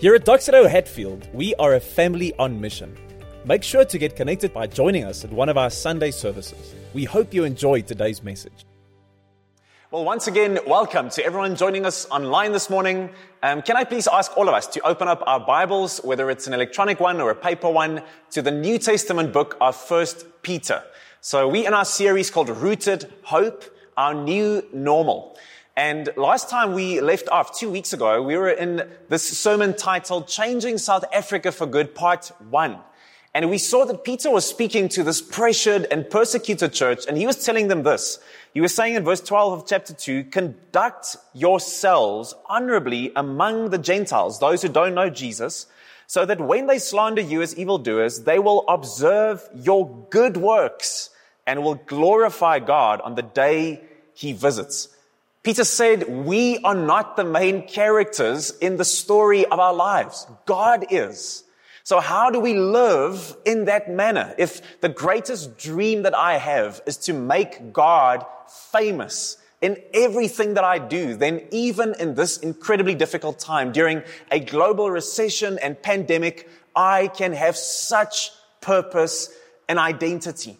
Here at Doxedo Hatfield, we are a family on mission. Make sure to get connected by joining us at one of our Sunday services. We hope you enjoyed today's message. Well, once again, welcome to everyone joining us online this morning. Can I please ask all of us to open up our Bibles, whether it's an electronic one or a paper one, to the New Testament book of First Peter. So we're in our series called Rooted Hope, Our New Normal. And last time we left off, 2 weeks ago, we were in this sermon titled Changing South Africa for Good, Part 1. And we saw that Peter was speaking to this pressured and persecuted church, and he was telling them this. He was saying in verse 12 of chapter 2, "Conduct yourselves honorably among the Gentiles, those who don't know Jesus, so that when they slander you as evildoers, they will observe your good works and will glorify God on the day he visits." Peter said, we are not the main characters in the story of our lives. God is. So how do we live in that manner? If the greatest dream that I have is to make God famous in everything that I do, then even in this incredibly difficult time, during a global recession and pandemic, I can have such purpose and identity.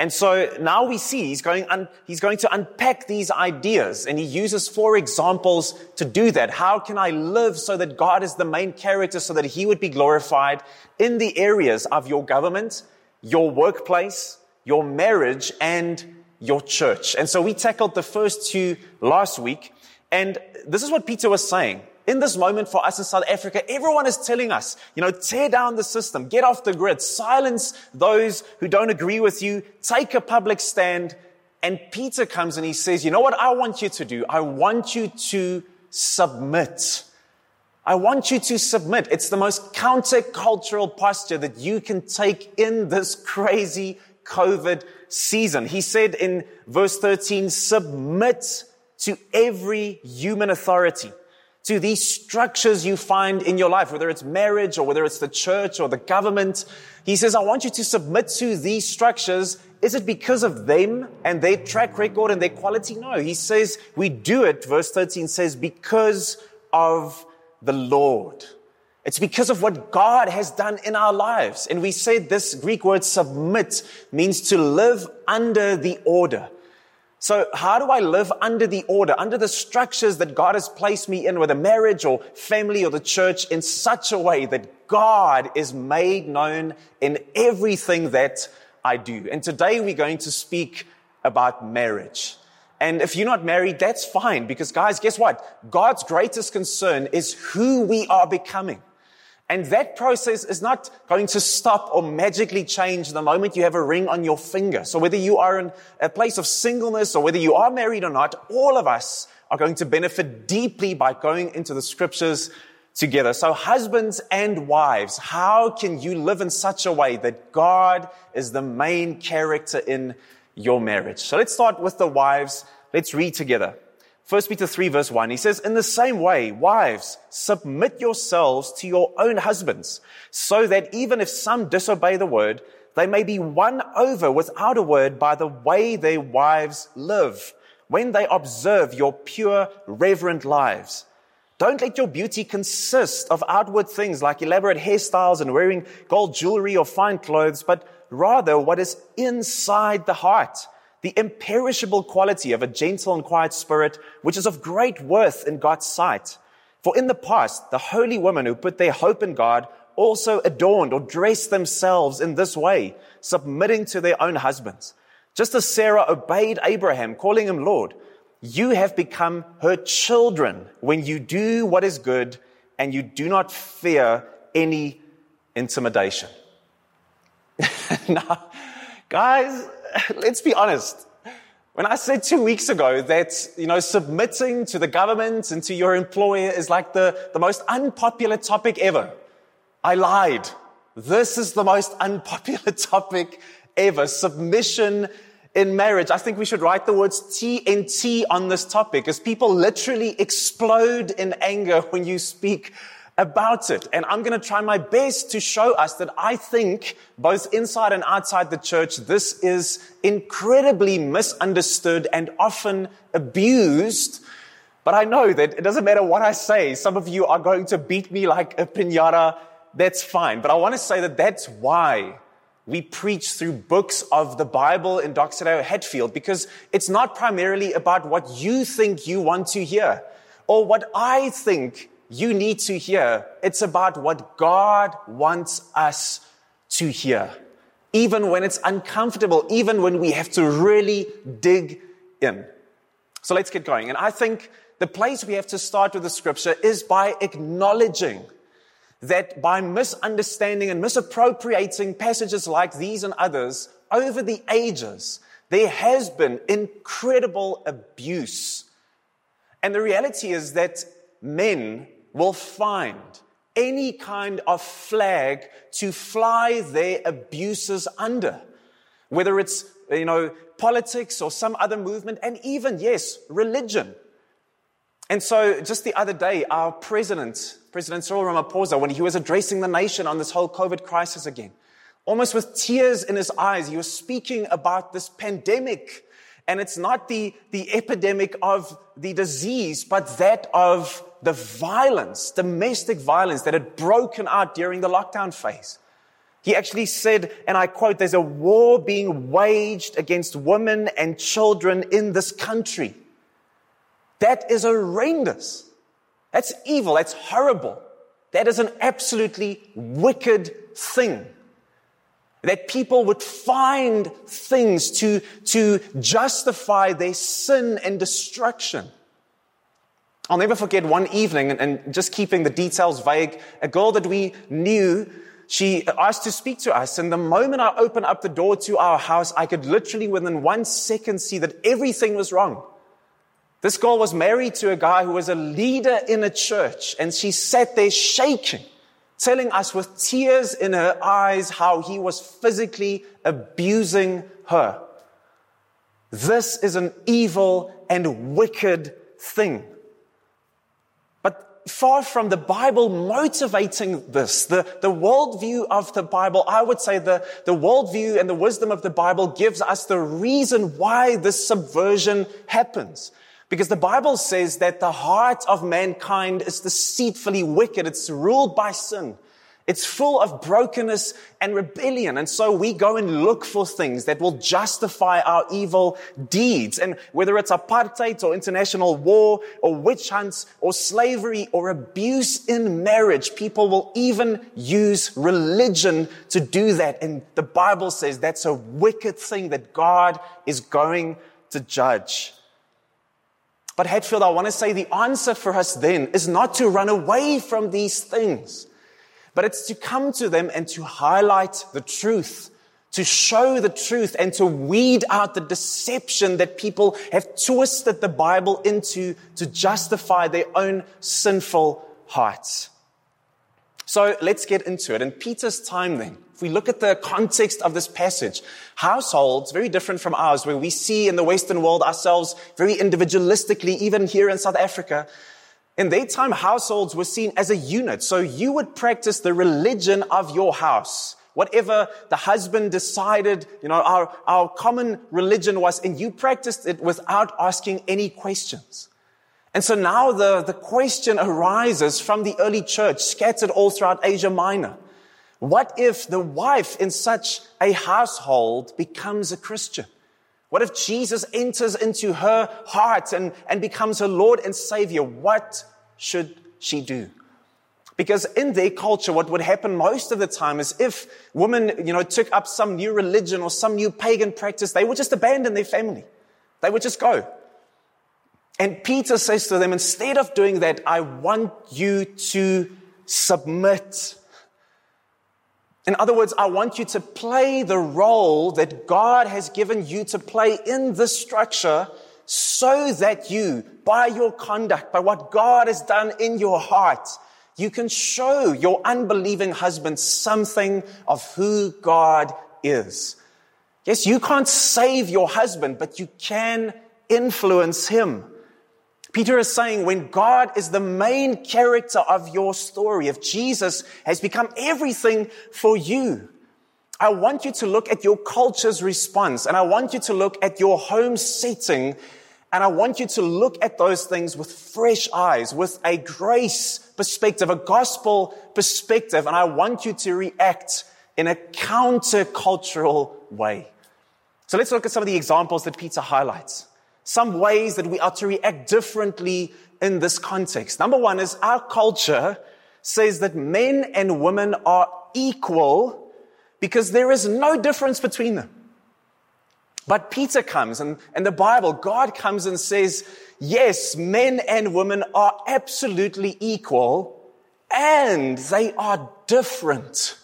And so now we see he's going to unpack these ideas, and he uses four examples to do that. How can I live so that God is the main character, so that he would be glorified in the areas of your government, your workplace, your marriage, and your church? And so we tackled the first two last week, and this is what Peter was saying. In this moment for us in South Africa, everyone is telling us, tear down the system, get off the grid, silence those who don't agree with you, take a public stand. And Peter comes and he says, you know what I want you to do? I want you to submit. I want you to submit. It's the most countercultural posture that you can take in this crazy COVID season. He said in verse 13, submit to every human authority. To these structures you find in your life, whether it's marriage or whether it's the church or the government. He says, I want you to submit to these structures. Is it because of them and their track record and their quality? No, he says we do it, verse 13 says, because of the Lord. It's because of what God has done in our lives. And we said this Greek word submit means to live under the order. So how do I live under the order, under the structures that God has placed me in, whether marriage or family or the church, in such a way that God is made known in everything that I do? And today we're going to speak about marriage. And if you're not married, that's fine, because guys, guess what? God's greatest concern is who we are becoming. And that process is not going to stop or magically change the moment you have a ring on your finger. So whether you are in a place of singleness or whether you are married or not, all of us are going to benefit deeply by going into the scriptures together. So husbands and wives, how can you live in such a way that God is the main character in your marriage? So let's start with the wives. Let's read together. 1 Peter 3 verse 1, he says, in the same way, wives, submit yourselves to your own husbands, so that even if some disobey the word, they may be won over without a word by the way their wives live, when they observe your pure, reverent lives. Don't let your beauty consist of outward things like elaborate hairstyles and wearing gold jewelry or fine clothes, but rather what is inside the heart, the imperishable quality of a gentle and quiet spirit, which is of great worth in God's sight. For in the past, the holy women who put their hope in God also adorned or dressed themselves in this way, submitting to their own husbands. Just as Sarah obeyed Abraham, calling him Lord, you have become her children when you do what is good and you do not fear any intimidation. Now, guys, let's be honest. When I said 2 weeks ago that, submitting to the government and to your employer is like the most unpopular topic ever, I lied. This is the most unpopular topic ever. Submission in marriage. I think we should write the words TNT on this topic, as people literally explode in anger when you speak about it. And I'm going to try my best to show us that I think both inside and outside the church, this is incredibly misunderstood and often abused. But I know that it doesn't matter what I say. Some of you are going to beat me like a piñata. That's fine. But I want to say that that's why we preach through books of the Bible in Doxedo Hatfield, because it's not primarily about what you think you want to hear or what I think you need to hear. It's about what God wants us to hear, even when it's uncomfortable, even when we have to really dig in. So let's get going. And I think the place we have to start with the scripture is by acknowledging that by misunderstanding and misappropriating passages like these and others over the ages, there has been incredible abuse. And the reality is that men will find any kind of flag to fly their abuses under, whether it's, politics or some other movement, and even, yes, religion. And so just the other day, our President Cyril Ramaphosa, when he was addressing the nation on this whole COVID crisis again, almost with tears in his eyes, he was speaking about this pandemic. And it's not the epidemic of the disease, but that of the violence, domestic violence that had broken out during the lockdown phase. He actually said, and I quote, "There's a war being waged against women and children in this country." That is horrendous. That's evil. That's horrible. That is an absolutely wicked thing. That people would find things to justify their sin and destruction. I'll never forget one evening, and just keeping the details vague, a girl that we knew, she asked to speak to us. And the moment I opened up the door to our house, I could literally within 1 second see that everything was wrong. This girl was married to a guy who was a leader in a church, and she sat there shaking, telling us with tears in her eyes how he was physically abusing her. This is an evil and wicked thing. But far from the Bible motivating this, the worldview of the Bible, I would say the worldview and the wisdom of the Bible gives us the reason why this subversion happens. Because the Bible says that the heart of mankind is deceitfully wicked. It's ruled by sin. It's full of brokenness and rebellion. And so we go and look for things that will justify our evil deeds. And whether it's apartheid or international war or witch hunts or slavery or abuse in marriage, people will even use religion to do that. And the Bible says that's a wicked thing that God is going to judge. But Hatfield, I want to say the answer for us then is not to run away from these things, but it's to come to them and to highlight the truth, to show the truth and to weed out the deception that people have twisted the Bible into to justify their own sinful hearts. So let's get into it. In Peter's time then, if we look at the context of this passage, households, very different from ours, where we see in the Western world ourselves very individualistically, even here in South Africa, in their time, households were seen as a unit. So you would practice the religion of your house. Whatever the husband decided, our common religion was, and you practiced it without asking any questions. And so now the question arises from the early church scattered all throughout Asia Minor. What if the wife in such a household becomes a Christian? What if Jesus enters into her heart and becomes her Lord and Savior? What should she do? Because in their culture, what would happen most of the time is if women, took up some new religion or some new pagan practice, they would just abandon their family. They would just go. And Peter says to them, instead of doing that, I want you to submit. In other words, I want you to play the role that God has given you to play in this structure so that you, by your conduct, by what God has done in your heart, you can show your unbelieving husband something of who God is. Yes, you can't save your husband, but you can influence him. Peter is saying when God is the main character of your story, if Jesus has become everything for you, I want you to look at your culture's response and I want you to look at your home setting And I want you to look at those things with fresh eyes, with a grace perspective, a gospel perspective. And I want you to react in a countercultural way. So let's look at some of the examples that Peter highlights. Some ways that we are to react differently in this context. Number one is our culture says that men and women are equal because there is no difference between them. But Peter comes and the Bible, God comes and says, yes, men and women are absolutely equal and they are different.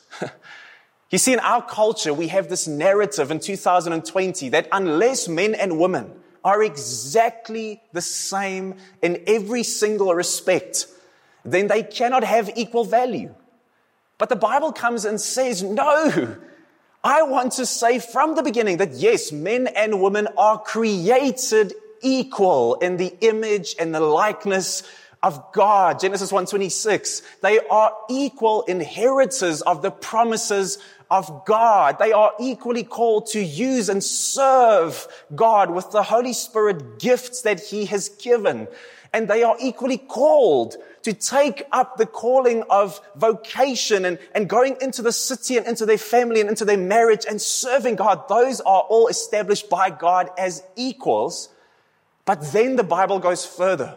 You see, in our culture, we have this narrative in 2020 that unless men and women are exactly the same in every single respect, then they cannot have equal value. But the Bible comes and says, no, I want to say from the beginning that yes, men and women are created equal in the image and the likeness of God. Genesis 1:26. They are equal inheritors of the promises of God. They are equally called to use and serve God with the Holy Spirit gifts that He has given. And they are equally called to take up the calling of vocation and going into the city and into their family and into their marriage and serving God. Those are all established by God as equals. But then the Bible goes further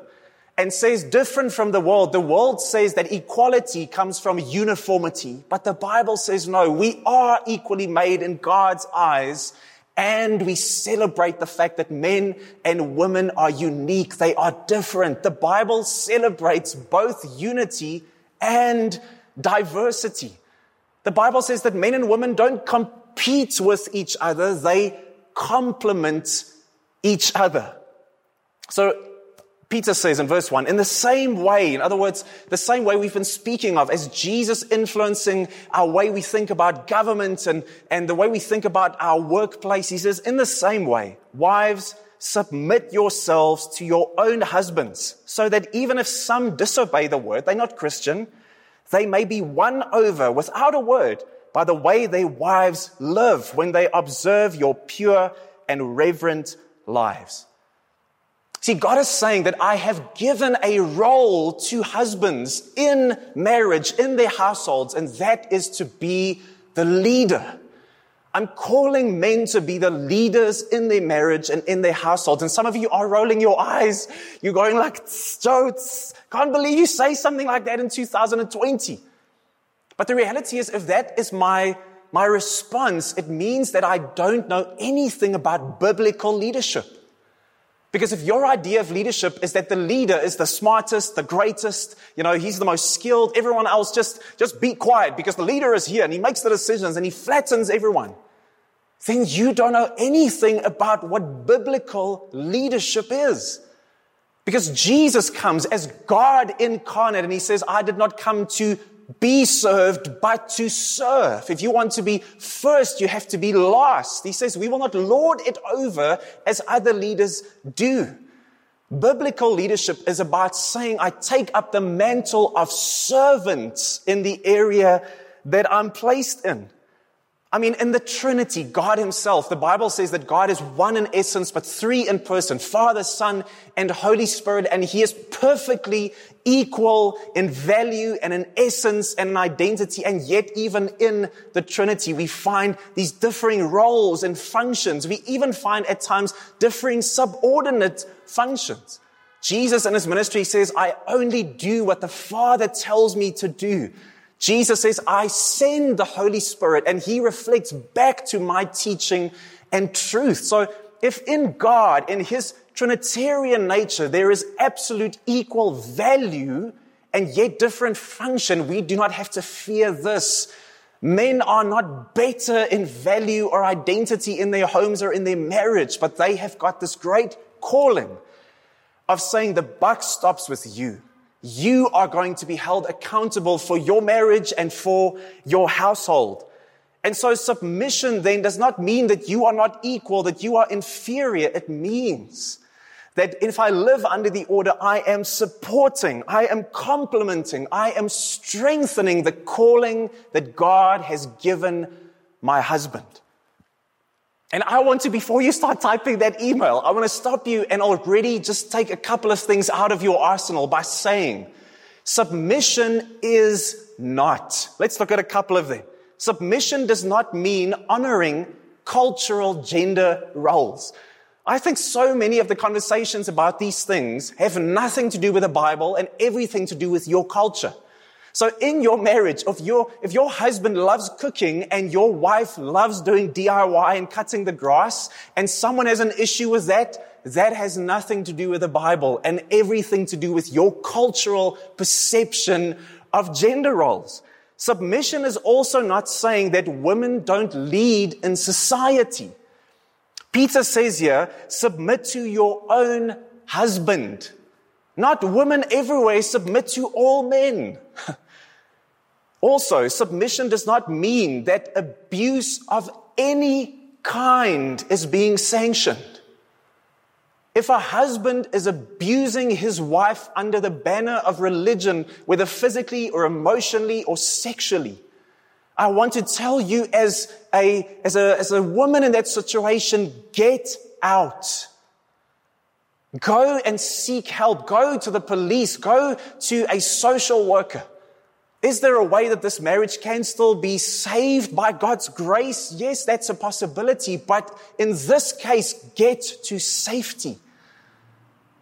and says different from the world. The world says that equality comes from uniformity. But the Bible says, no, we are equally made in God's eyes. And we celebrate the fact that men and women are unique. They are different. The Bible celebrates both unity and diversity. The Bible says that men and women don't compete with each other. They complement each other. So Peter says in verse 1, in the same way, in other words, the same way we've been speaking of as Jesus influencing our way we think about government and the way we think about our workplace, he says, in the same way, wives, submit yourselves to your own husbands, so that even if some disobey the word, they're not Christian, they may be won over without a word by the way their wives live when they observe your pure and reverent lives. See, God is saying that I have given a role to husbands in marriage, in their households, and that is to be the leader. I'm calling men to be the leaders in their marriage and in their households. And some of you are rolling your eyes. You're going like, Stoats, can't believe you say something like that in 2020. But the reality is, if that is my response, it means that I don't know anything about biblical leadership. Because if your idea of leadership is that the leader is the smartest, the greatest, he's the most skilled, everyone else just be quiet because the leader is here and he makes the decisions and he flattens everyone, then you don't know anything about what biblical leadership is. Because Jesus comes as God incarnate and he says, I did not come to be served, but to serve. If you want to be first, you have to be last. He says, we will not lord it over as other leaders do. Biblical leadership is about saying, I take up the mantle of servants in the area that I'm placed in. I mean, in the Trinity, God himself, the Bible says that God is one in essence, but three in person, Father, Son, and Holy Spirit. And he is perfectly equal in value and in essence and in identity. And yet, even in the Trinity, we find these differing roles and functions. We even find at times differing subordinate functions. Jesus in his ministry says, I only do what the Father tells me to do. Jesus says, I send the Holy Spirit, and he reflects back to my teaching and truth. So if in God, in his Trinitarian nature, there is absolute equal value and yet different function, we do not have to fear this. Men are not better in value or identity in their homes or in their marriage, but they have got this great calling of saying the buck stops with you. You are going to be held accountable for your marriage and for your household. And so submission then does not mean that you are not equal, that you are inferior. It means that if I live under the order, I am supporting, I am complementing, I am strengthening the calling that God has given my husband. And I want to, before you start typing that email, I want to stop you and already just take a couple of things out of your arsenal by saying, submission is not. Let's look at a couple of them. Submission does not mean honoring cultural gender roles. I think so many of the conversations about these things have nothing to do with the Bible and everything to do with your culture. So in your marriage, if your husband loves cooking and your wife loves doing DIY and cutting the grass, and someone has an issue with that, that has nothing to do with the Bible and everything to do with your cultural perception of gender roles. Submission is also not saying that women don't lead in society. Peter says here, submit to your own husband. Not women everywhere, submit to all men. Also, submission does not mean that abuse of any kind is being sanctioned. If a husband is abusing his wife under the banner of religion, whether physically or emotionally or sexually, I want to tell you as a woman in that situation, get out. Go and seek help. Go to the police. Go to a social worker. Is there a way that this marriage can still be saved by God's grace? Yes, that's a possibility. But in this case, get to safety.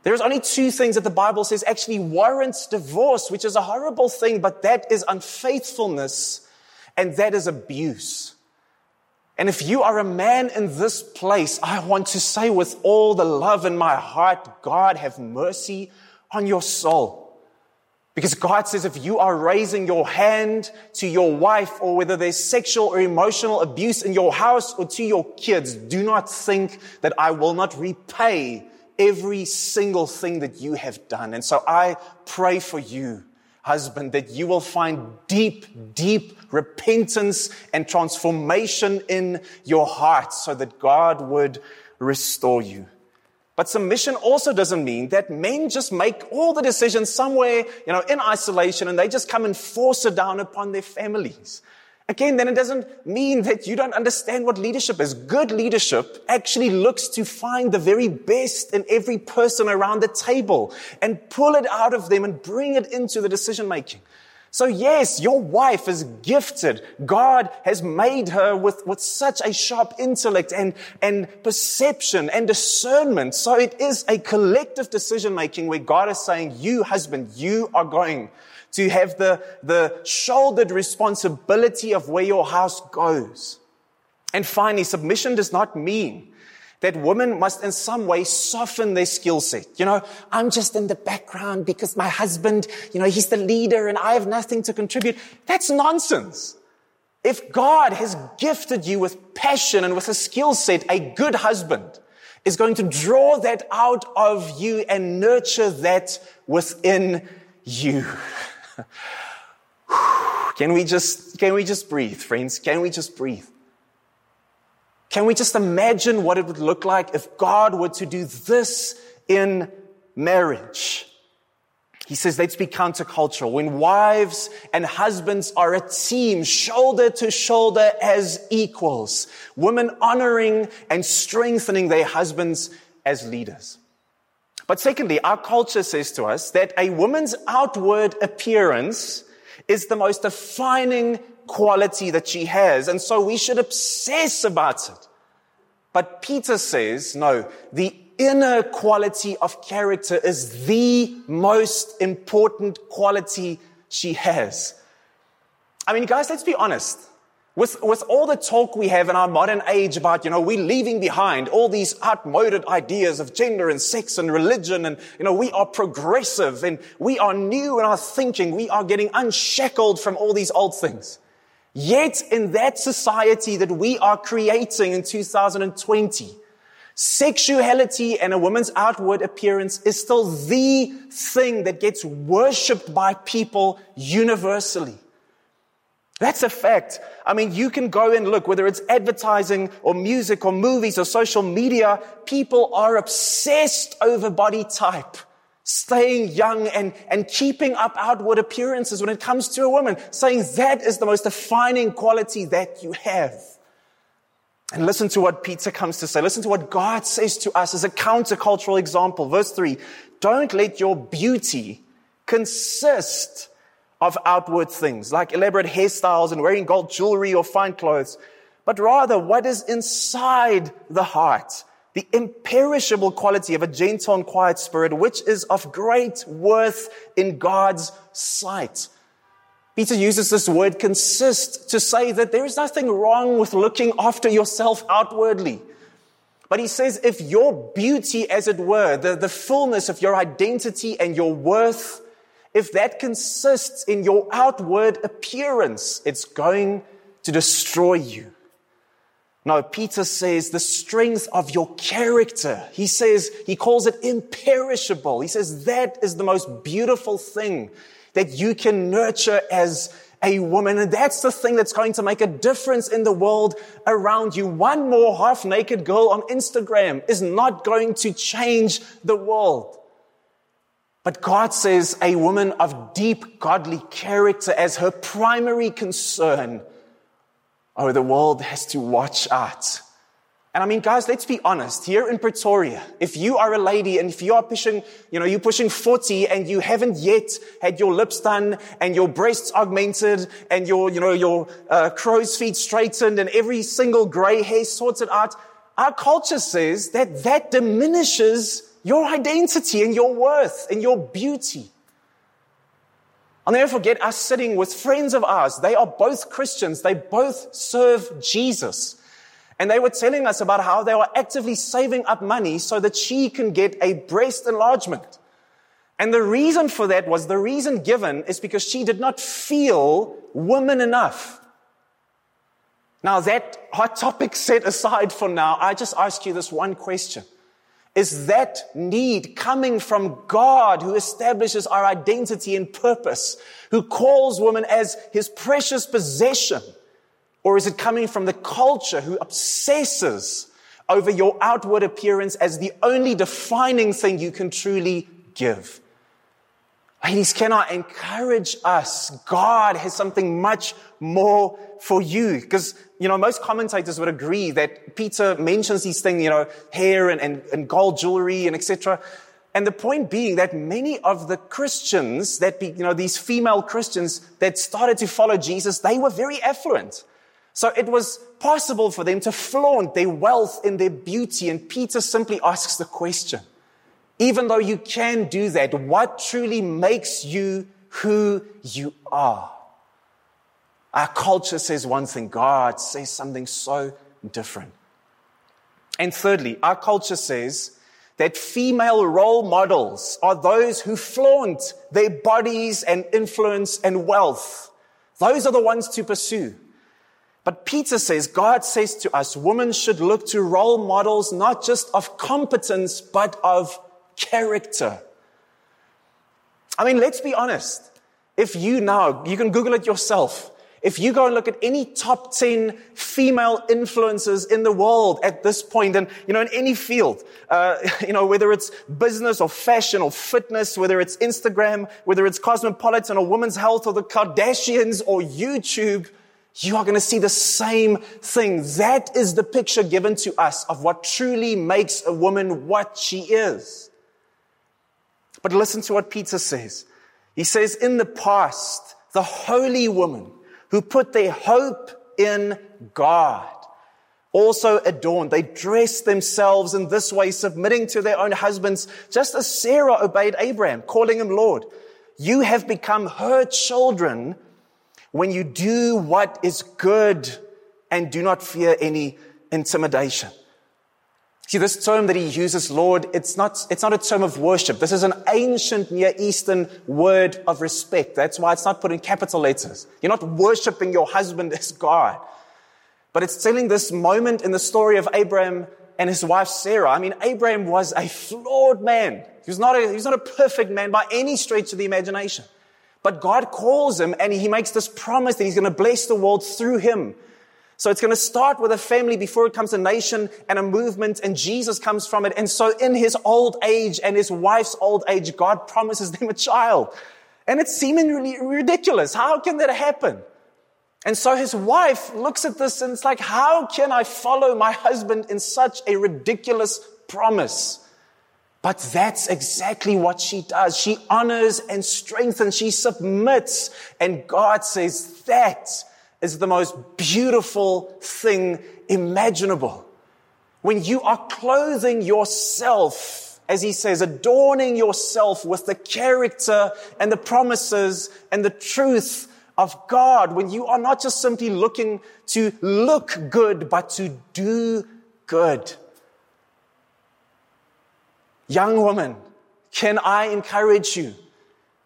There's only two things that the Bible says actually warrants divorce, which is a horrible thing, but that is unfaithfulness and that is abuse. And if you are a man in this place, I want to say with all the love in my heart, God have mercy on your soul. Because God says if you are raising your hand to your wife or whether there's sexual or emotional abuse in your house or to your kids, do not think that I will not repay every single thing that you have done. And so I pray for you, husband, that you will find deep, deep repentance and transformation in your heart so that God would restore you. But submission also doesn't mean that men just make all the decisions somewhere, in isolation, and they just come and force it down upon their families. Again, then it doesn't mean that you don't understand what leadership is. Good leadership actually looks to find the very best in every person around the table and pull it out of them and bring it into the decision making. So yes, your wife is gifted. God has made her with such a sharp intellect and perception and discernment. So it is a collective decision-making where God is saying, you, husband, you are going to have the shouldered responsibility of where your house goes. And finally, submission does not mean that women must in some way soften their skill set. I'm just in the background because my husband, he's the leader and I have nothing to contribute. That's nonsense. If God has gifted you with passion and with a skill set, a good husband is going to draw that out of you and nurture that within you. Can we just breathe, friends? Can we just breathe? Can we just imagine what it would look like if God were to do this in marriage? He says, let's be countercultural. When wives and husbands are a team, shoulder to shoulder as equals, women honoring and strengthening their husbands as leaders. But secondly, our culture says to us that a woman's outward appearance is the most defining quality that she has, and so we should obsess about it. But Peter says, no, the inner quality of character is the most important quality she has. I mean, guys, let's be honest. With all the talk we have in our modern age about, we're leaving behind all these outmoded ideas of gender and sex and religion and, we are progressive and we are new in our thinking. We are getting unshackled from all these old things. Yet in that society that we are creating in 2020, sexuality and a woman's outward appearance is still the thing that gets worshipped by people universally. That's a fact. I mean, you can go and look, whether it's advertising or music or movies or social media, people are obsessed over body type. Staying young and keeping up outward appearances when it comes to a woman, saying that is the most defining quality that you have. And listen to what Peter comes to say. Listen to what God says to us as a countercultural example. Verse 3, don't let your beauty consist of outward things, like elaborate hairstyles and wearing gold jewelry or fine clothes, but rather what is inside the heart, the imperishable quality of a gentle and quiet spirit, which is of great worth in God's sight. Peter uses this word consist to say that there is nothing wrong with looking after yourself outwardly. But he says if your beauty, as it were, the fullness of your identity and your worth, if that consists in your outward appearance, it's going to destroy you. Now, Peter says the strength of your character. He says, he calls it imperishable. He says that is the most beautiful thing that you can nurture as a woman. And that's the thing that's going to make a difference in the world around you. One more half-naked girl on Instagram is not going to change the world. But God says a woman of deep godly character as her primary concern, oh, the world has to watch out. And I mean, guys, let's be honest. Here in Pretoria, if you are a lady and if you are pushing, you're pushing 40 and you haven't yet had your lips done and your breasts augmented and your crow's feet straightened and every single gray hair sorted out, our culture says that diminishes your identity and your worth and your beauty. I'll never forget us sitting with friends of ours. They are both Christians. They both serve Jesus. And they were telling us about how they were actively saving up money so that she can get a breast enlargement. And the reason for that was the reason given is because she did not feel woman enough. Now that hot topic set aside for now, I just ask you this one question. Is that need coming from God who establishes our identity and purpose, who calls women as his precious possession? Or is it coming from the culture who obsesses over your outward appearance as the only defining thing you can truly give? Ladies, can I encourage us? God has something much more for you. Because, most commentators would agree that Peter mentions these things, hair and gold jewelry and etc. And the point being that many of the Christians, these female Christians that started to follow Jesus, they were very affluent. So it was possible for them to flaunt their wealth and their beauty. And Peter simply asks the question, even though you can do that, what truly makes you who you are? Our culture says one thing, God says something so different. And thirdly, our culture says that female role models are those who flaunt their bodies and influence and wealth. Those are the ones to pursue. But Peter says, God says to us, women should look to role models not just of competence, but of character. I mean, let's be honest. If you can Google it yourself. If you go and look at any top 10 female influencers in the world at this point, and, in any field, whether it's business or fashion or fitness, whether it's Instagram, whether it's Cosmopolitan or Women's Health or the Kardashians or YouTube, you are going to see the same thing. That is the picture given to us of what truly makes a woman what she is. But listen to what Peter says. He says, in the past, the holy woman who put their hope in God also adorned. They dressed themselves in this way, submitting to their own husbands, just as Sarah obeyed Abraham, calling him Lord. You have become her children when you do what is good and do not fear any intimidation. See, this term that he uses, Lord, it's not a term of worship. This is an ancient Near Eastern word of respect. That's why it's not put in capital letters. You're not worshiping your husband as God. But it's telling this moment in the story of Abraham and his wife Sarah. I mean, Abraham was a flawed man. He was not a perfect man by any stretch of the imagination. But God calls him and he makes this promise that he's going to bless the world through him. So it's going to start with a family before it comes a nation and a movement, and Jesus comes from it. And so in his old age and his wife's old age, God promises them a child. And it's seemingly ridiculous. How can that happen? And so his wife looks at this and it's like, how can I follow my husband in such a ridiculous promise? But that's exactly what she does. She honors and strengthens. She submits. And God says that is the most beautiful thing imaginable. When you are clothing yourself, as he says, adorning yourself with the character and the promises and the truth of God, when you are not just simply looking to look good, but to do good. Young woman, can I encourage you?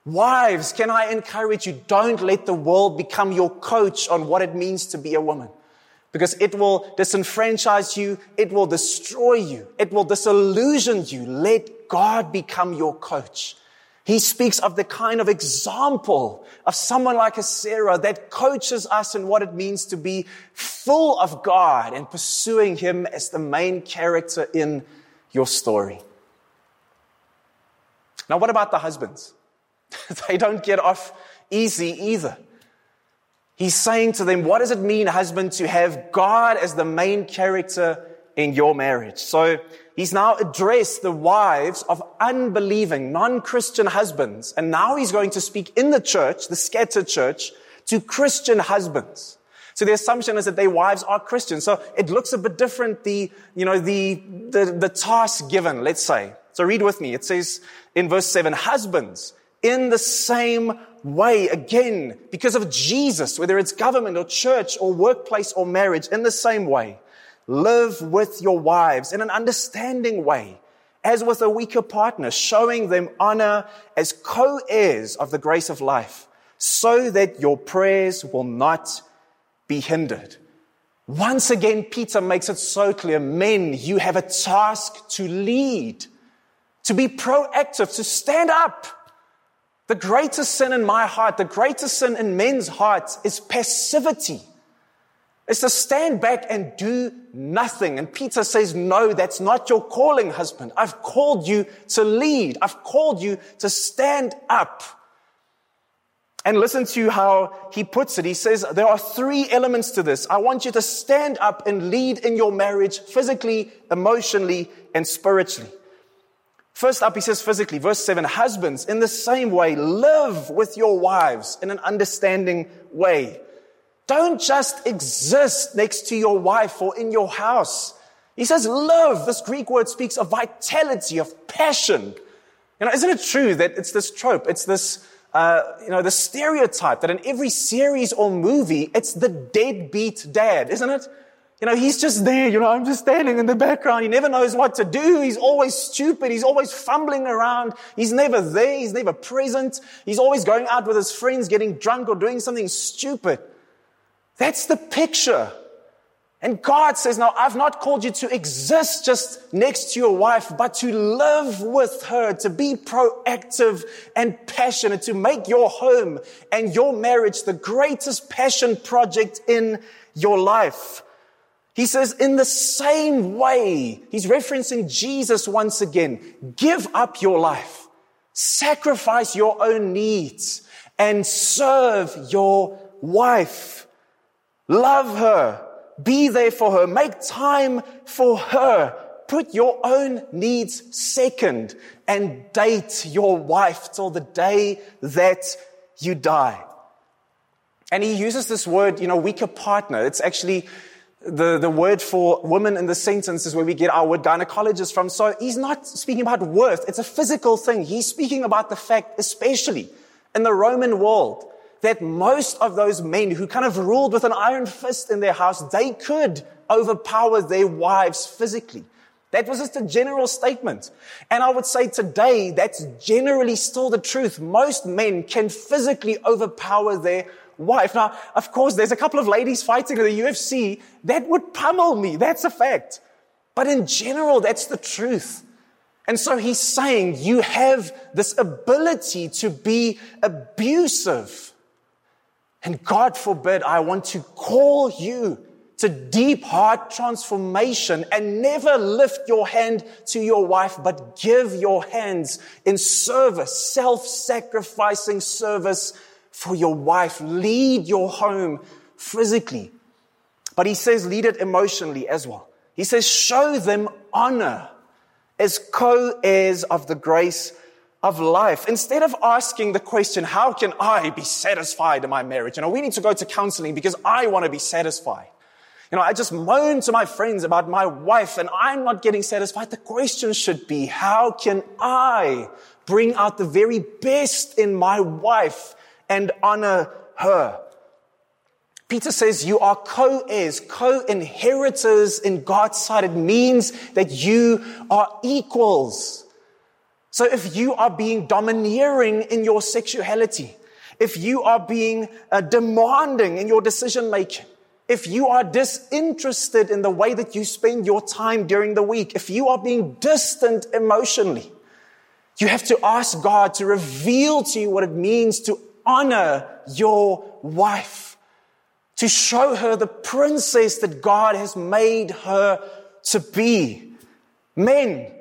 Wives, can I encourage you? Don't let the world become your coach on what it means to be a woman, because it will disenfranchise you. It will destroy you. It will disillusion you. Let God become your coach. He speaks of the kind of example of someone like a Sarah that coaches us in what it means to be full of God and pursuing him as the main character in your story. Now, what about the husbands? They don't get off easy either. He's saying to them, what does it mean, husband, to have God as the main character in your marriage? So he's now addressed the wives of unbelieving, non-Christian husbands. And now he's going to speak in the church, the scattered church, to Christian husbands. So the assumption is that their wives are Christian. So it looks a bit different, the task given, let's say. So read with me. It says in verse 7, husbands, in the same way, again, because of Jesus, whether it's government or church or workplace or marriage, in the same way, live with your wives in an understanding way, as with a weaker partner, showing them honor as co-heirs of the grace of life, so that your prayers will not be hindered. Once again, Peter makes it so clear, men, you have a task to lead, to be proactive, to stand up. The greatest sin in my heart, the greatest sin in men's hearts is passivity. It's to stand back and do nothing. And Peter says, no, that's not your calling, husband. I've called you to lead. I've called you to stand up. And listen to how he puts it. He says, there are three elements to this. I want you to stand up and lead in your marriage physically, emotionally, and spiritually. First up, he says physically, verse 7, husbands, in the same way, live with your wives in an understanding way. Don't just exist next to your wife or in your house. He says live. This Greek word speaks of vitality, of passion. Isn't it true that it's this trope, it's this, the stereotype that in every series or movie, it's the deadbeat dad, isn't it? He's just there, I'm just standing in the background. He never knows what to do. He's always stupid. He's always fumbling around. He's never there. He's never present. He's always going out with his friends, getting drunk or doing something stupid. That's the picture. And God says, now, I've not called you to exist just next to your wife, but to live with her, to be proactive and passionate, to make your home and your marriage the greatest passion project in your life. He says, in the same way, he's referencing Jesus once again, give up your life, sacrifice your own needs, and serve your wife. Love her, be there for her, make time for her, put your own needs second, and date your wife till the day that you die. And he uses this word, weaker partner. It's actually the word for women in the sentence is where we get our word gynecologist from. So he's not speaking about worth. It's a physical thing. He's speaking about the fact, especially in the Roman world, that most of those men who kind of ruled with an iron fist in their house, they could overpower their wives physically. That was just a general statement. And I would say today, that's generally still the truth. Most men can physically overpower their wife. Now, of course, there's a couple of ladies fighting in the UFC. That would pummel me. That's a fact. But in general, that's the truth. And so he's saying you have this ability to be abusive. And God forbid, I want to call you to deep heart transformation and never lift your hand to your wife, but give your hands in service, self-sacrificing service for your wife. Lead your home physically, but he says lead it emotionally as well. He says show them honor as co-heirs of the grace of life. Instead of asking the question, how can I be satisfied in my marriage? You know, we need to go to counseling because I want to be satisfied. You know, I just moan to my friends about my wife and I'm not getting satisfied. The question should be, how can I bring out the very best in my wife and honor her? Peter says you are co-heirs, co-inheritors in God's side. It means that you are equals. So if you are being domineering in your sexuality, if you are being demanding in your decision making, if you are disinterested in the way that you spend your time during the week, if you are being distant emotionally, you have to ask God to reveal to you what it means to honor your wife, to show her the princess that God has made her to be. Men,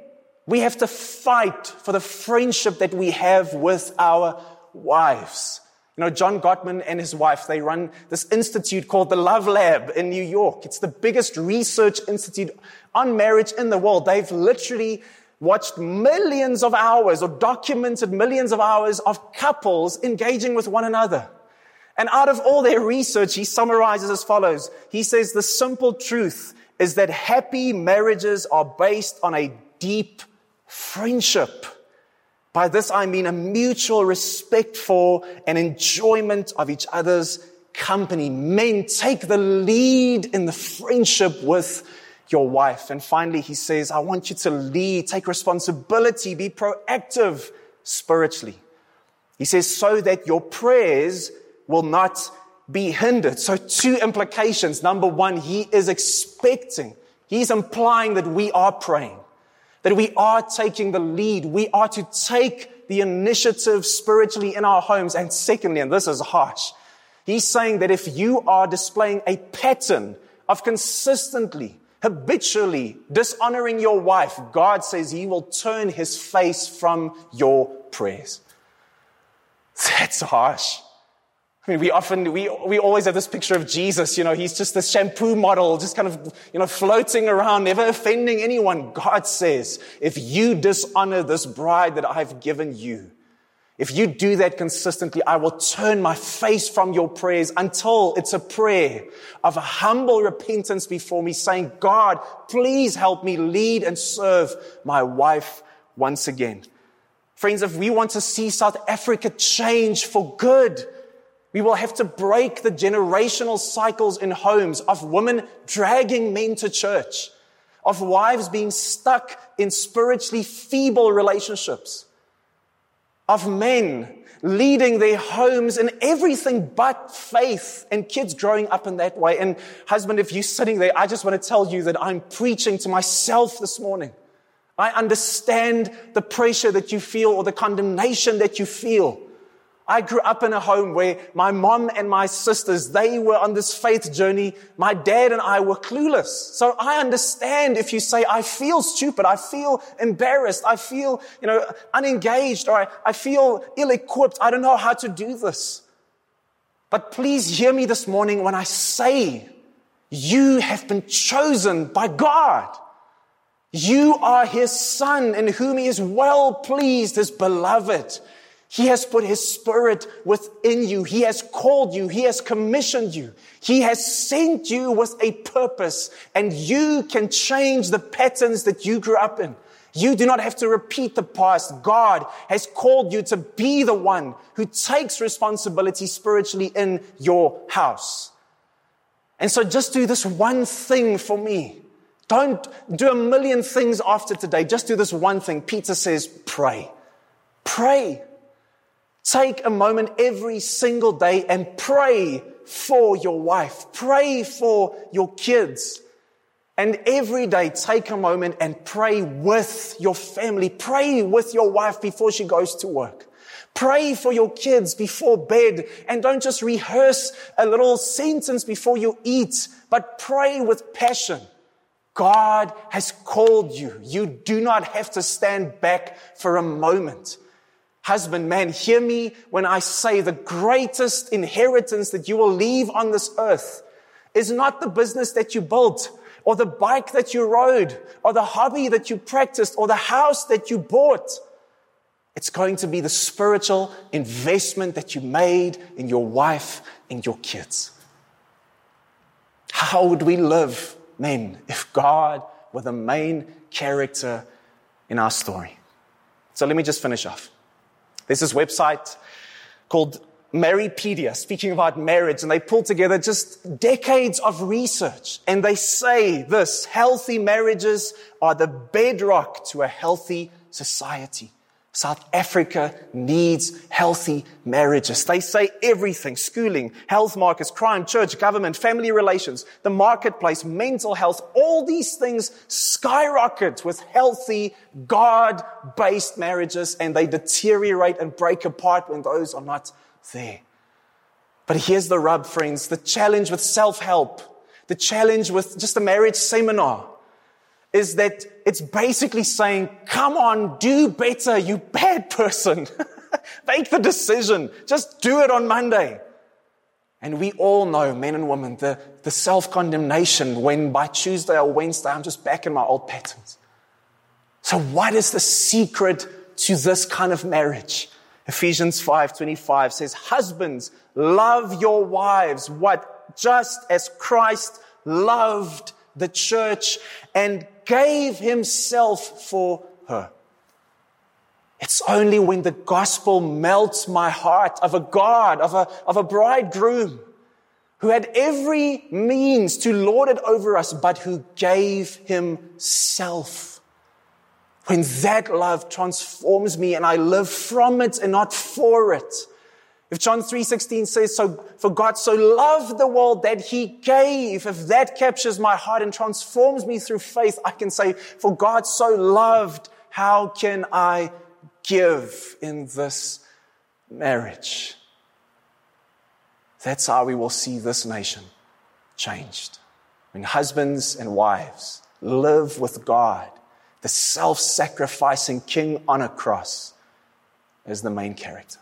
we have to fight for the friendship that we have with our wives. You know, John Gottman and his wife, they run this institute called the Love Lab in New York. It's the biggest research institute on marriage in the world. They've literally watched millions of hours or documented millions of hours of couples engaging with one another. And out of all their research, he summarizes as follows. He says the simple truth is that happy marriages are based on a deep friendship. By this, I mean a mutual respect for and enjoyment of each other's company. Men, take the lead in the friendship with your wife. And finally, he says, I want you to lead, take responsibility, be proactive spiritually. He says, so that your prayers will not be hindered. So two implications. Number one, he is expecting. He's implying that we are praying, that we are taking the lead. We are to take the initiative spiritually in our homes. And secondly, and this is harsh, he's saying that if you are displaying a pattern of consistently, habitually dishonoring your wife, God says he will turn his face from your prayers. That's harsh. I mean, we always have this picture of Jesus, you know, he's just this shampoo model, just kind of, you know, floating around, never offending anyone. God says, if you dishonor this bride that I've given you, if you do that consistently, I will turn my face from your prayers until it's a prayer of a humble repentance before me, saying, God, please help me lead and serve my wife once again. Friends, if we want to see South Africa change for good, we will have to break the generational cycles in homes of women dragging men to church, of wives being stuck in spiritually feeble relationships, of men leading their homes in everything but faith, and kids growing up in that way. And husband, if you're sitting there, I just want to tell you that I'm preaching to myself this morning. I understand the pressure that you feel or the condemnation that you feel. I grew up in a home where my mom and my sisters, they were on this faith journey. My dad and I were clueless. So I understand if you say, I feel stupid, I feel embarrassed, I feel, you know, unengaged, or I feel ill-equipped, I don't know how to do this. But please hear me this morning when I say, you have been chosen by God. You are his son in whom he is well pleased, his beloved. He has put his spirit within you. He has called you. He has commissioned you. He has sent you with a purpose, and you can change the patterns that you grew up in. You do not have to repeat the past. God has called you to be the one who takes responsibility spiritually in your house. And so just do this one thing for me. Don't do a million things after today. Just do this one thing. Peter says, pray. Pray. Take a moment every single day and pray for your wife. Pray for your kids. And every day, take a moment and pray with your family. Pray with your wife before she goes to work. Pray for your kids before bed. And don't just rehearse a little sentence before you eat, but pray with passion. God has called you. You do not have to stand back for a moment. Husband, man, hear me when I say the greatest inheritance that you will leave on this earth is not the business that you built, or the bike that you rode, or the hobby that you practiced, or the house that you bought. It's going to be the spiritual investment that you made in your wife and your kids. How would we live, men, if God were the main character in our story? So let me just finish off. There's this website called Maripedia, speaking about marriage, and they pull together just decades of research, and they say this: healthy marriages are the bedrock to a healthy society. South Africa needs healthy marriages. They say everything: schooling, health markets, crime, church, government, family relations, the marketplace, mental health. All these things skyrocket with healthy, God-based marriages, and they deteriorate and break apart when those are not there. But here's the rub, friends. The challenge with self-help, the challenge with just a marriage seminar, is that it's basically saying, come on, do better, you bad person. Make the decision. Just do it on Monday. And we all know, men and women, the self-condemnation when by Tuesday or Wednesday, I'm just back in my old patterns. So what is the secret to this kind of marriage? Ephesians 5:25 says, husbands, love your wives. What? Just as Christ loved the church and gave himself for her. It's only when the gospel melts my heart of a God, of a bridegroom who had every means to lord it over us, but who gave himself. When that love transforms me and I live from it and not for it. If John 3:16 says, so for God so loved the world that he gave, if that captures my heart and transforms me through faith, I can say, for God so loved, how can I give in this marriage? That's how we will see this nation changed. When husbands and wives live with God, the self-sacrificing king on a cross is the main character.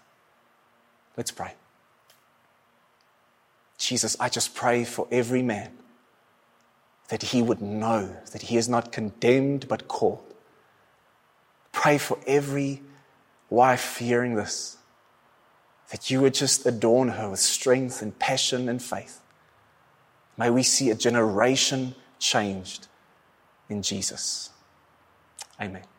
Let's pray. Jesus, I just pray for every man that he would know that he is not condemned but called. Pray for every wife hearing this, that you would just adorn her with strength and passion and faith. May we see a generation changed in Jesus. Amen.